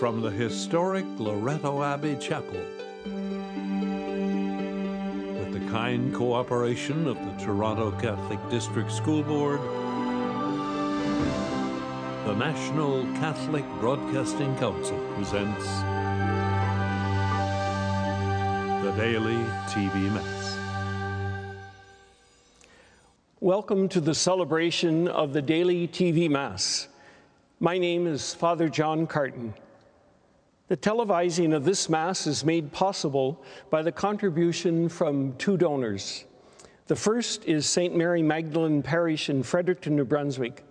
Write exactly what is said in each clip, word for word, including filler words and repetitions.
From the historic Loreto Abbey Chapel, with the kind cooperation of the Toronto Catholic District School Board, the National Catholic Broadcasting Council presents the Daily T V Mass. Welcome to the celebration of the Daily T V Mass. My name is Father John Carton. The televising of this Mass is made possible by the contribution from two donors. The first is Saint Mary Magdalene Parish in Fredericton, New Brunswick.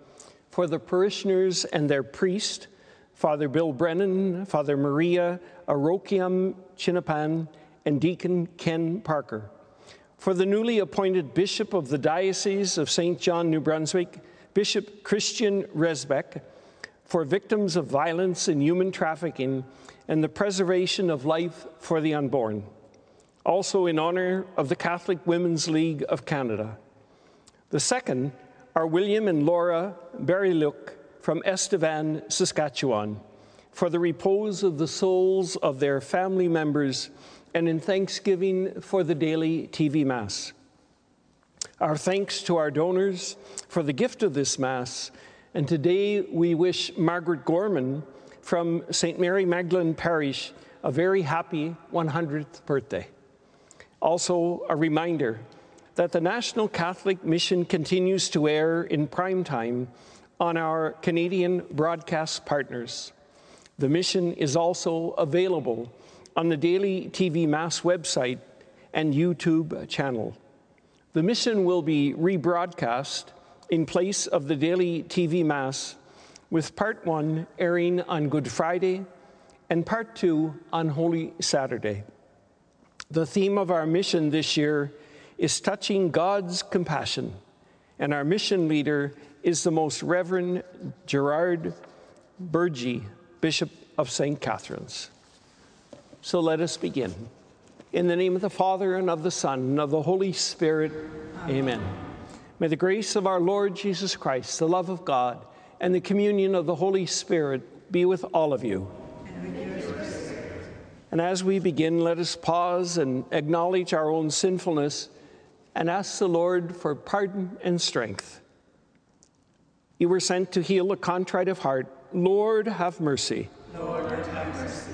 For the parishioners and their priest, Father Bill Brennan, Father Maria Aroquium Chinapan, and Deacon Ken Parker. For the newly appointed Bishop of the Diocese of Saint John, New Brunswick, Bishop Christian Resbeck, for victims of violence and human trafficking and the preservation of life for the unborn. Also in honor of the Catholic Women's League of Canada. The second are William and Laura Beriluk from Estevan, Saskatchewan, for the repose of the souls of their family members and in thanksgiving for the Daily T V Mass. Our thanks to our donors for the gift of this Mass, and today we wish Margaret Gorman from Saint Mary Magdalene Parish a very happy one hundredth birthday. Also a reminder that the National Catholic Mission continues to air in prime time on our Canadian broadcast partners. The Mission is also available on the Daily T V Mass website and YouTube channel. The Mission will be rebroadcast in place of the Daily T V Mass, with part one airing on Good Friday and part two on Holy Saturday. The theme of our Mission this year is touching God's compassion, and our Mission leader is the Most Reverend Gerard Bergie, Bishop of Saint Catharines. So let us begin. In the name of the Father, and of the Son, and of the Holy Spirit, amen. May the grace of our Lord Jesus Christ, the love of God, and the communion of the Holy Spirit be with all of you. And as we begin, let us pause and acknowledge our own sinfulness and ask the Lord for pardon and strength. You were sent to heal a contrite of heart. Lord, have mercy. Lord, have mercy.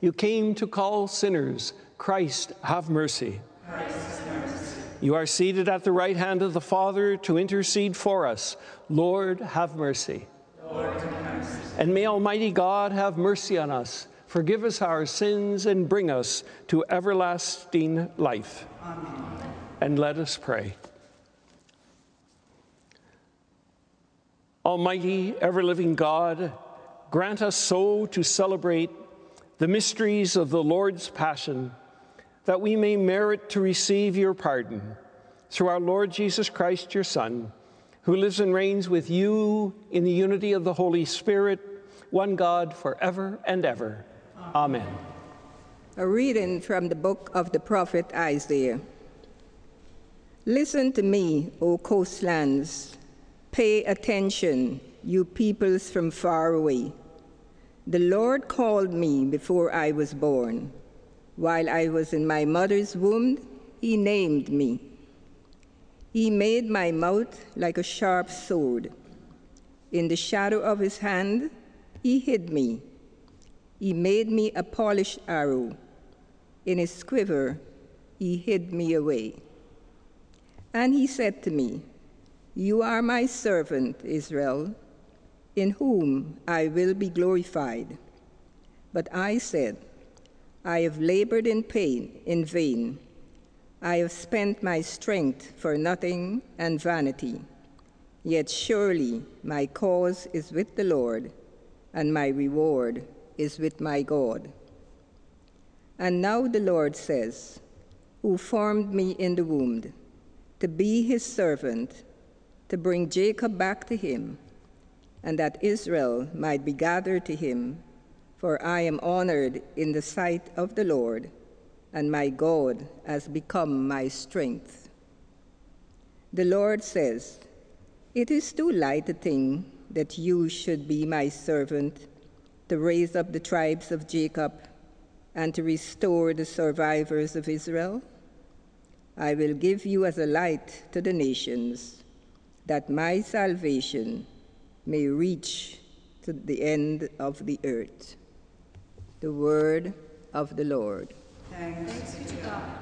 You came to call sinners. Christ, have mercy. Christ, have mercy. You are seated at the right hand of the Father to intercede for us. Lord, have mercy. Lord, have mercy. And may Almighty God have mercy on us, forgive us our sins, and bring us to everlasting life. Amen. And let us pray. Almighty, ever-living God, grant us so to celebrate the mysteries of the Lord's passion, that we may merit to receive your pardon through our Lord Jesus Christ, your Son, who lives and reigns with you in the unity of the Holy Spirit, one God, forever and ever. Amen. A reading from the book of the prophet Isaiah. Listen to me, O coastlands. Pay attention, you peoples from far away. The Lord called me before I was born. While I was in my mother's womb, he named me. He made my mouth like a sharp sword. In the shadow of his hand, he hid me. He made me a polished arrow. In his quiver, he hid me away. And he said to me, "You are my servant, Israel, in whom I will be glorified." But I said, I have labored in pain, in vain. I have spent my strength for nothing and vanity. Yet surely my cause is with the Lord, and my reward is with my God. And now the Lord says, who formed me in the womb, to be his servant, to bring Jacob back to him, and that Israel might be gathered to him, for I am honored in the sight of the Lord, and my God has become my strength. The Lord says, it is too light a thing that you should be my servant, to raise up the tribes of Jacob and to restore the survivors of Israel. I will give you as a light to the nations, that my salvation may reach to the end of the earth. The word of the Lord. Thanks, Thanks be to God.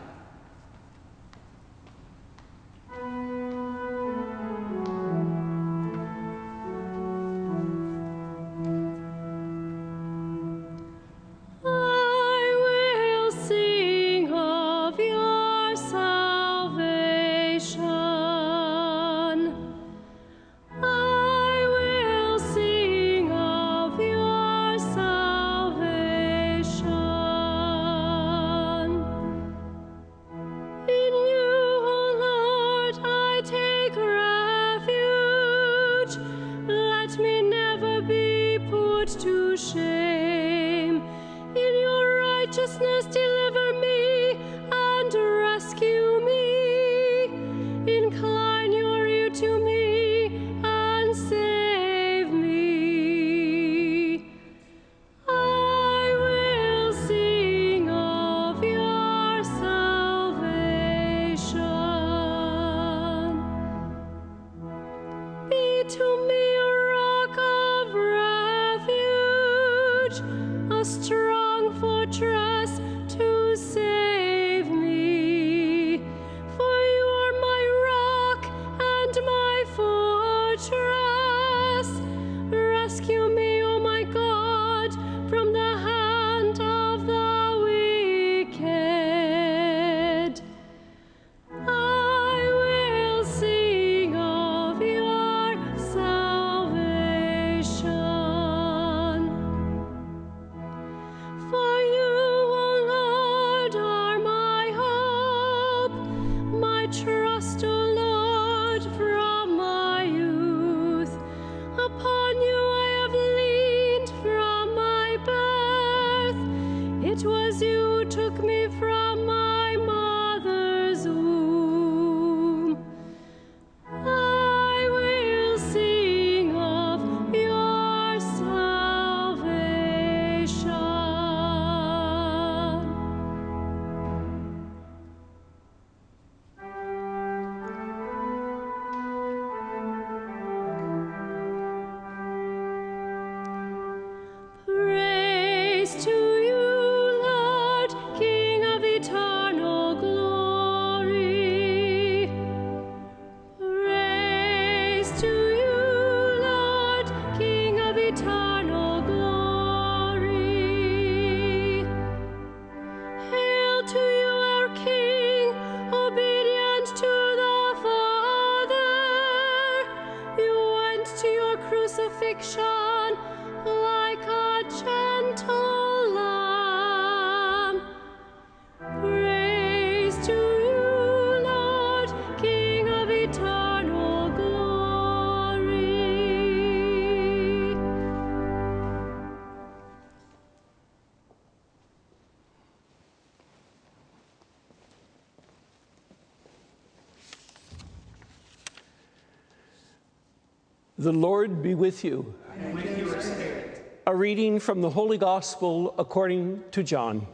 The Lord be with you. And with your spirit. A reading from the Holy Gospel according to John.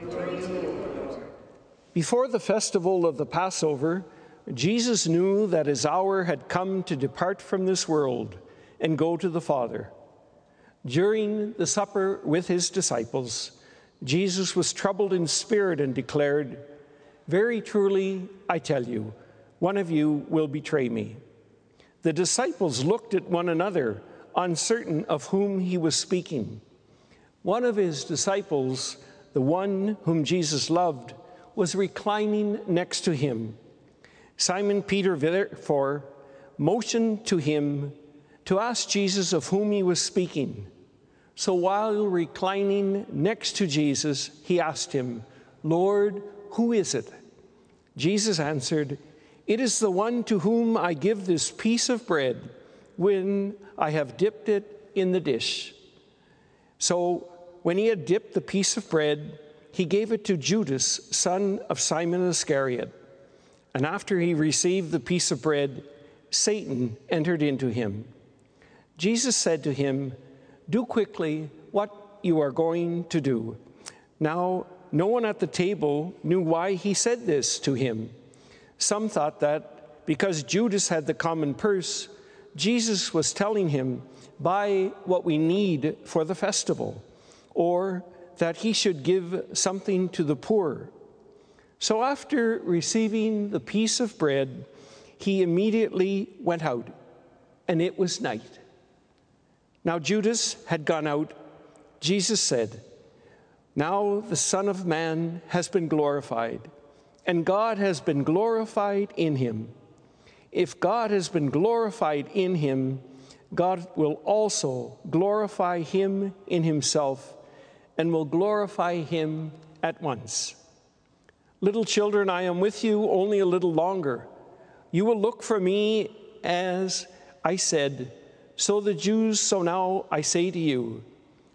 Glory to you, Lord. Before the festival of the Passover, Jesus knew that his hour had come to depart from this world and go to the Father. During the supper with his disciples, Jesus was troubled in spirit and declared, "Very truly, I tell you, one of you will betray me." The disciples looked at one another, uncertain of whom he was speaking. One of his disciples, the one whom Jesus loved, was reclining next to him. Simon Peter, therefore, motioned to him to ask Jesus of whom he was speaking. So while reclining next to Jesus, he asked him, "Lord, who is it?" Jesus answered, "It is the one to whom I give this piece of bread when I have dipped it in the dish." So when he had dipped the piece of bread, he gave it to Judas, son of Simon Iscariot. And after he received the piece of bread, Satan entered into him. Jesus said to him, "Do quickly what you are going to do. Now, no one at the table knew why he said this to him. Some thought that because Judas had the common purse, Jesus was telling him, buy what we need for the festival, or that he should give something to the poor. So after receiving the piece of bread, he immediately went out, and it was night. Now Judas had gone out. Jesus said, now the Son of Man has been glorified, and God has been glorified in him. If God has been glorified in him, God will also glorify him in himself and will glorify him at once. Little children, I am with you only a little longer. You will look for me as I said, so the Jews, so now I say to you,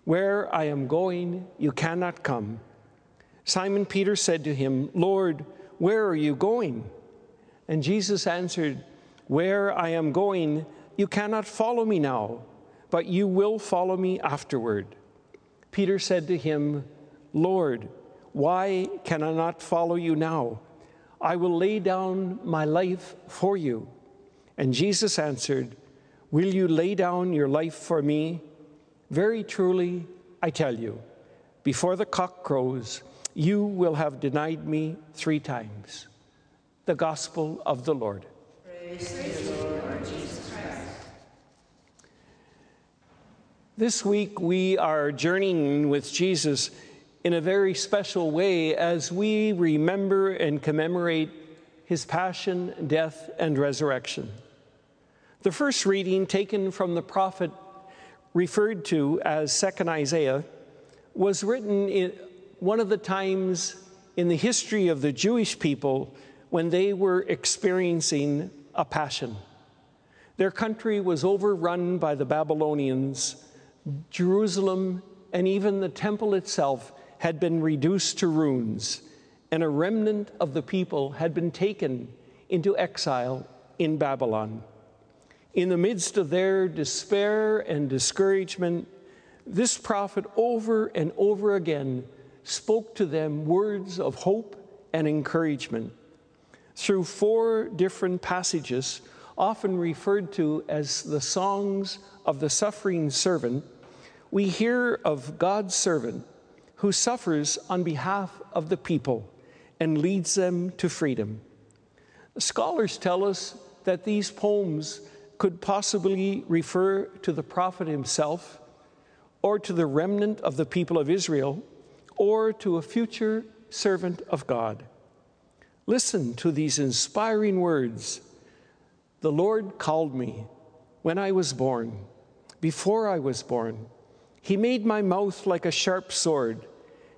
where I am going, you cannot come. Simon Peter said to him, Lord, where are you going? And Jesus answered, where I am going, you cannot follow me now, but you will follow me afterward. Peter said to him, Lord, why can I not follow you now? I will lay down my life for you. And Jesus answered, will you lay down your life for me? Very truly, I tell you, before the cock crows, you will have denied me three times. The Gospel of the Lord. Praise to you, Lord Jesus Christ. This week we are journeying with Jesus in a very special way as we remember and commemorate his passion, death, and resurrection. The first reading, taken from the prophet referred to as Second Isaiah, was written in one of the times in the history of the Jewish people when they were experiencing a passion. Their country was overrun by the Babylonians. Jerusalem and even the temple itself had been reduced to ruins, and a remnant of the people had been taken into exile in Babylon. In the midst of their despair and discouragement, this prophet over and over again spoke to them words of hope and encouragement through four different passages, often referred to as the songs of the suffering servant. We hear of God's servant who suffers on behalf of the people and leads them to freedom. Scholars tell us that these poems could possibly refer to the prophet himself, or to the remnant of the people of Israel, or to a future servant of God. Listen to these inspiring words. The Lord called me when I was born, before I was born. He made my mouth like a sharp sword,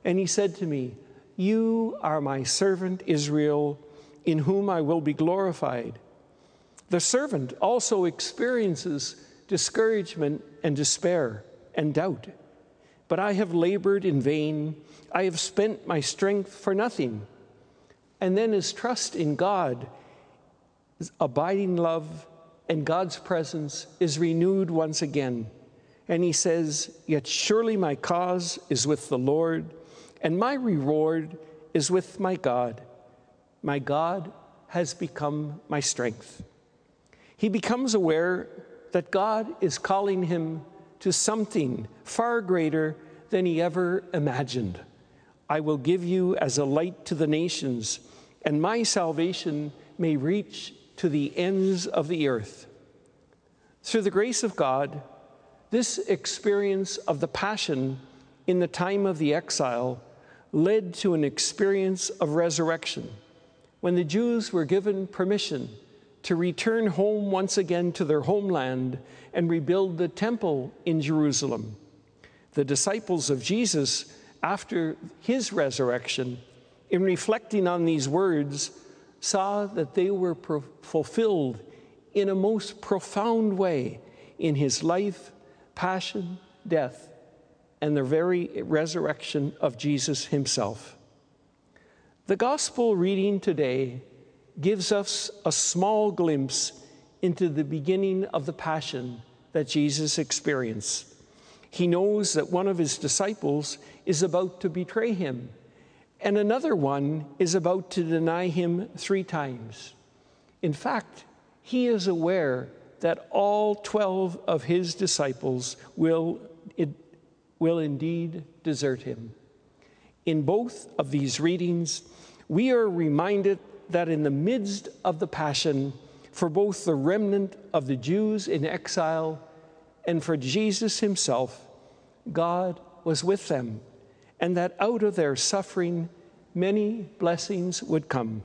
and he said to me, you are my servant Israel, in whom I will be glorified. The servant also experiences discouragement and despair and doubt. But I have labored in vain. I have spent my strength for nothing. And then his trust in God, his abiding love, and God's presence is renewed once again. And he says, yet surely my cause is with the Lord, and my reward is with my God. My God has become my strength. He becomes aware that God is calling him to something far greater than he ever imagined. I will give you as a light to the nations, and my salvation may reach to the ends of the earth. Through the grace of God, this experience of the passion in the time of the exile led to an experience of resurrection, when the Jews were given permission to return home once again to their homeland and rebuild the temple in Jerusalem. The disciples of Jesus, after his resurrection, in reflecting on these words, saw that they were fulfilled in a most profound way in his life, passion, death, and the very resurrection of Jesus himself. The gospel reading today gives us a small glimpse into the beginning of the passion that Jesus experienced. He knows that one of his disciples is about to betray him, and another one is about to deny him three times. In fact, he is aware that all twelve of his disciples will, it, will indeed desert him. In both of these readings, we are reminded that in the midst of the Passion, for both the remnant of the Jews in exile and for Jesus himself, God was with them, and that out of their suffering, many blessings would come.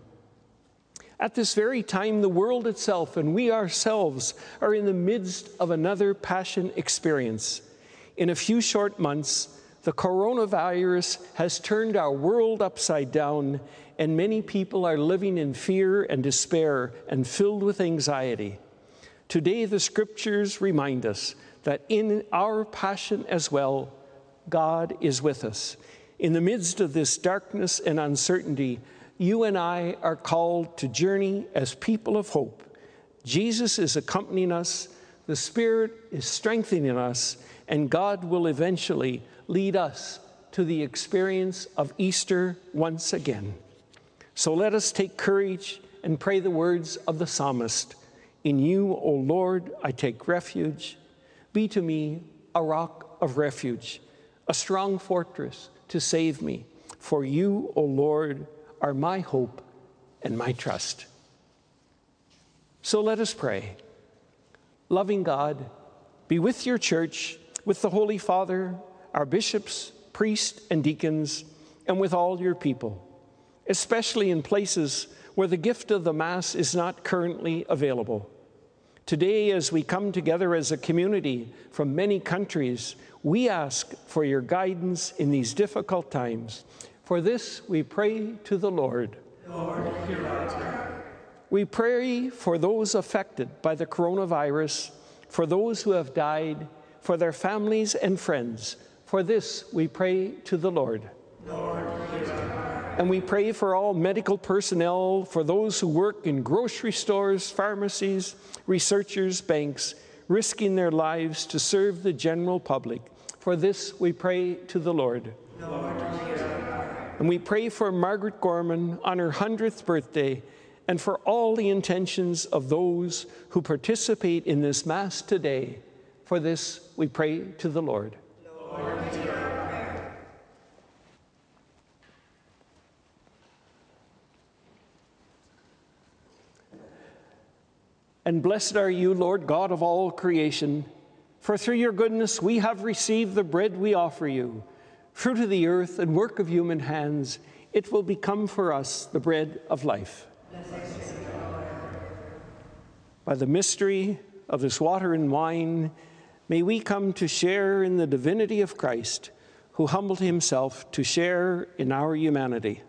At this very time, the world itself and we ourselves are in the midst of another Passion experience. In a few short months, the coronavirus has turned our world upside down, and many people are living in fear and despair and filled with anxiety. Today, the scriptures remind us that in our Passion as well, God is with us. In the midst of this darkness and uncertainty, you and I are called to journey as people of hope. Jesus is accompanying us, the Spirit is strengthening us, and God will eventually lead us to the experience of Easter once again. So let us take courage and pray the words of the psalmist. In you, O Lord, I take refuge. Be to me a rock of refuge, a strong fortress to save me. For you, O Lord, are my hope and my trust. So let us pray. Loving God, be with your church, with the Holy Father, our bishops, priests, and deacons, and with all your people, especially in places where the gift of the Mass is not currently available. Today, as we come together as a community from many countries, we ask for your guidance in these difficult times. For this, we pray to the Lord. Lord, hear our prayer. We pray for those affected by the coronavirus, for those who have died, for their families and friends. For this, we pray to the Lord. Lord, hear our prayer. And we pray for all medical personnel, for those who work in grocery stores, pharmacies, researchers, banks, risking their lives to serve the general public. For this we pray to the Lord. Lord, hear. And we pray for Margaret Gorman on her hundredth birthday, and for all the intentions of those who participate in this Mass today. For this we pray to the Lord. Lord, hear. And blessed are you, Lord God of all creation, for through your goodness we have received the bread we offer you. Fruit of the earth and work of human hands, it will become for us the bread of life. By the mystery of this water and wine, may we come to share in the divinity of Christ, who humbled himself to share in our humanity.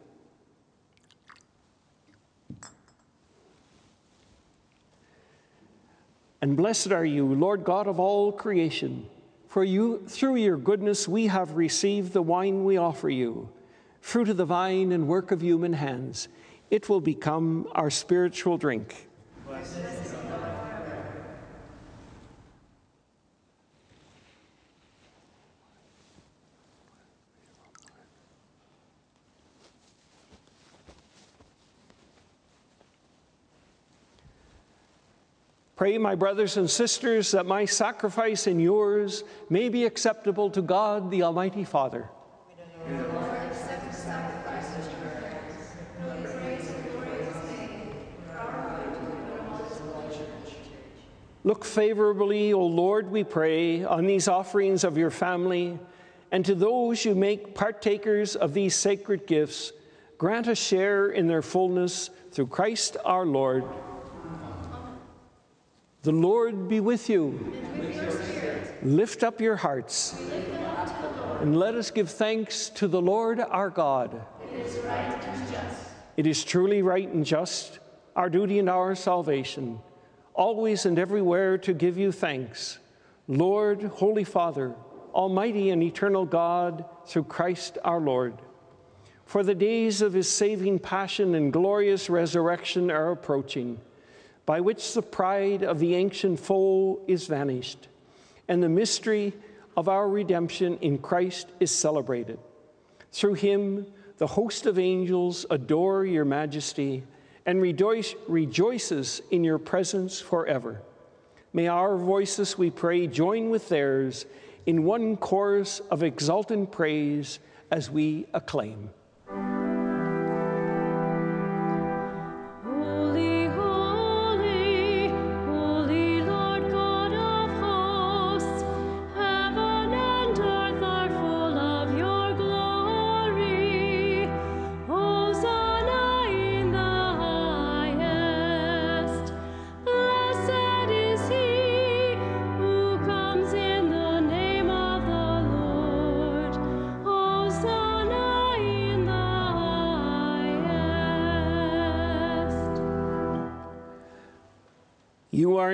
And blessed are you, Lord God of all creation, for you, through your goodness we have received the wine we offer you, fruit of the vine and work of human hands. It will become our spiritual drink. Pray, my brothers and sisters, that my sacrifice and yours may be acceptable to God, the Almighty Father. May the Lord accept the sacrifice of your prayers, for the praise and glory of his name, for our good and all his holy church. Look favorably, O Lord, we pray, on these offerings of your family, and to those you make partakers of these sacred gifts, grant a share in their fullness through Christ our Lord. The Lord be with you. With your spirit. Lift up your hearts. Lift them up to the Lord. And let us give thanks to the Lord our God. It is right and just. It is truly right and just, our duty and our salvation, always and everywhere to give you thanks, Lord, Holy Father, Almighty and eternal God, through Christ our Lord. For the days of his saving passion and glorious resurrection are approaching, by which the pride of the ancient foe is vanished, and the mystery of our redemption in Christ is celebrated. Through him, the host of angels adore your majesty and rejoice, rejoices in your presence forever. May our voices, we pray, join with theirs in one chorus of exultant praise as we acclaim. You are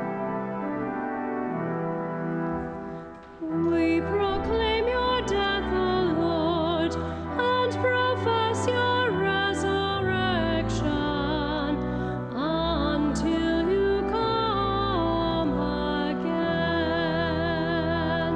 We proclaim your death, O Lord, and profess your resurrection until you come again.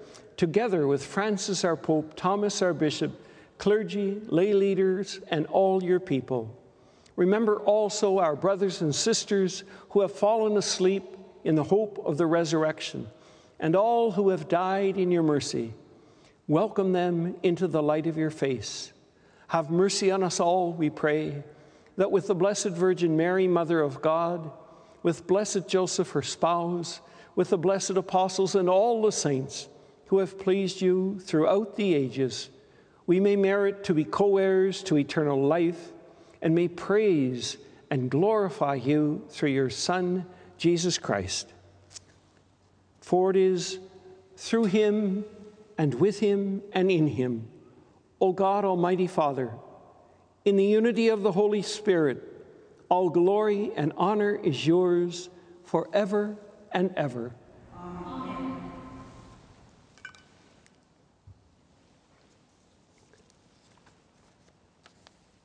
together with Francis our Pope, Thomas our Bishop, clergy, lay leaders, and all your people. Remember also our brothers and sisters who have fallen asleep in the hope of the resurrection, and all who have died in your mercy. Welcome them into the light of your face. Have mercy on us all, we pray, that with the Blessed Virgin Mary, Mother of God, with blessed Joseph, her spouse, with the blessed apostles and all the saints who have pleased you throughout the ages, we may merit to be co-heirs to eternal life, and may praise and glorify you through your Son, Jesus Christ. For it is through him, and with him, and in him, O God, Almighty Father, in the unity of the Holy Spirit, all glory and honor is yours forever and ever. Amen.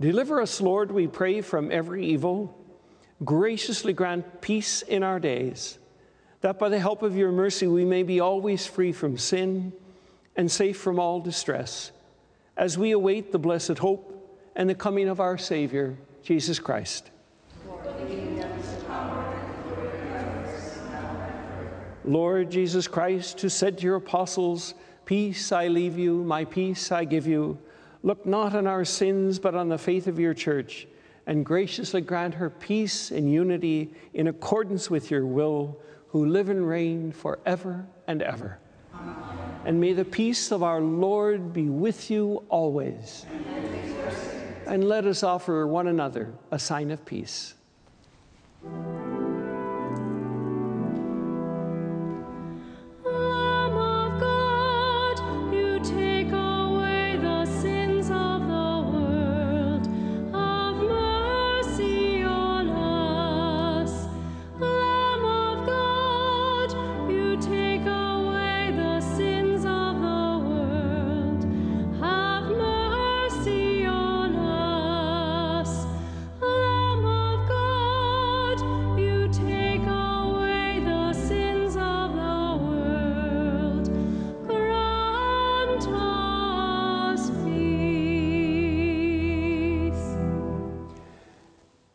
Deliver us, Lord, we pray, from every evil. Graciously grant peace in our days, that by the help of your mercy we may be always free from sin and safe from all distress, as we await the blessed hope and the coming of our Savior, Jesus Christ. Lord Jesus Christ, who said to your apostles, "Peace I leave you, my peace I give you," look not on our sins, but on the faith of your church, and graciously grant her peace and unity in accordance with your will, who live and reign forever and ever. Amen. And may the peace of our Lord be with you always. Amen. And let us offer one another a sign of peace.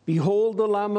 Behold the Lamb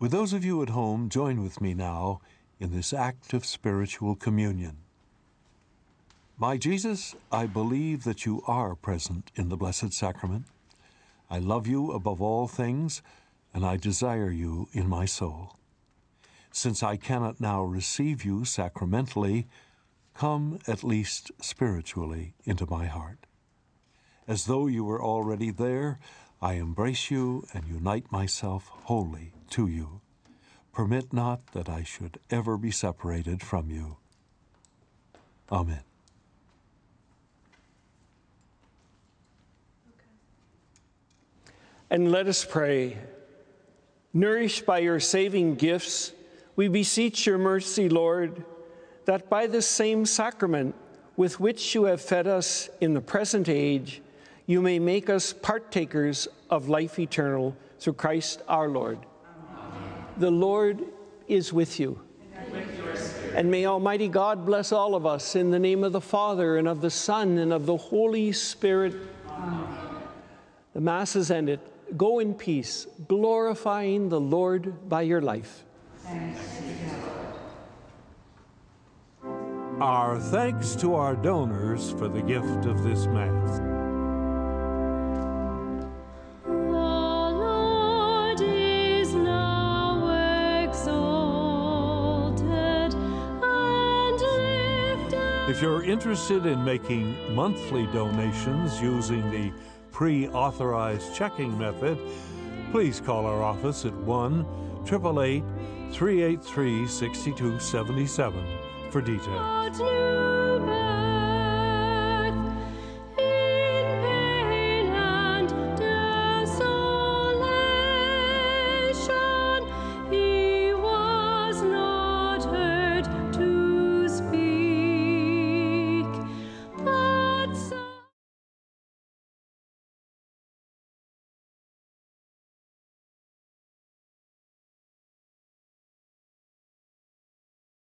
Would those of you at home join with me now in this act of spiritual communion? My Jesus, I believe that you are present in the Blessed Sacrament. I love you above all things, and I desire you in my soul. Since I cannot now receive you sacramentally, come at least spiritually into my heart. As though you were already there, I embrace you and unite myself wholly to you. Permit not that I should ever be separated from you. Amen. Okay. And let us pray. Nourished by your saving gifts, we beseech your mercy, Lord, that by this same sacrament with which you have fed us in the present age, you may make us partakers of life eternal through Christ our Lord. Amen. The Lord is with you. And with your spirit. And may Almighty God bless all of us in the name of the Father, and of the Son, and of the Holy Spirit. Amen. The Mass is ended. Go in peace, glorifying the Lord by your life. Thanks be to God. Our thanks to our donors for the gift of this Mass. If you're interested in making monthly donations using the pre-authorized checking method, please call our office at one, triple eight, three eight three, six two seven seven for details.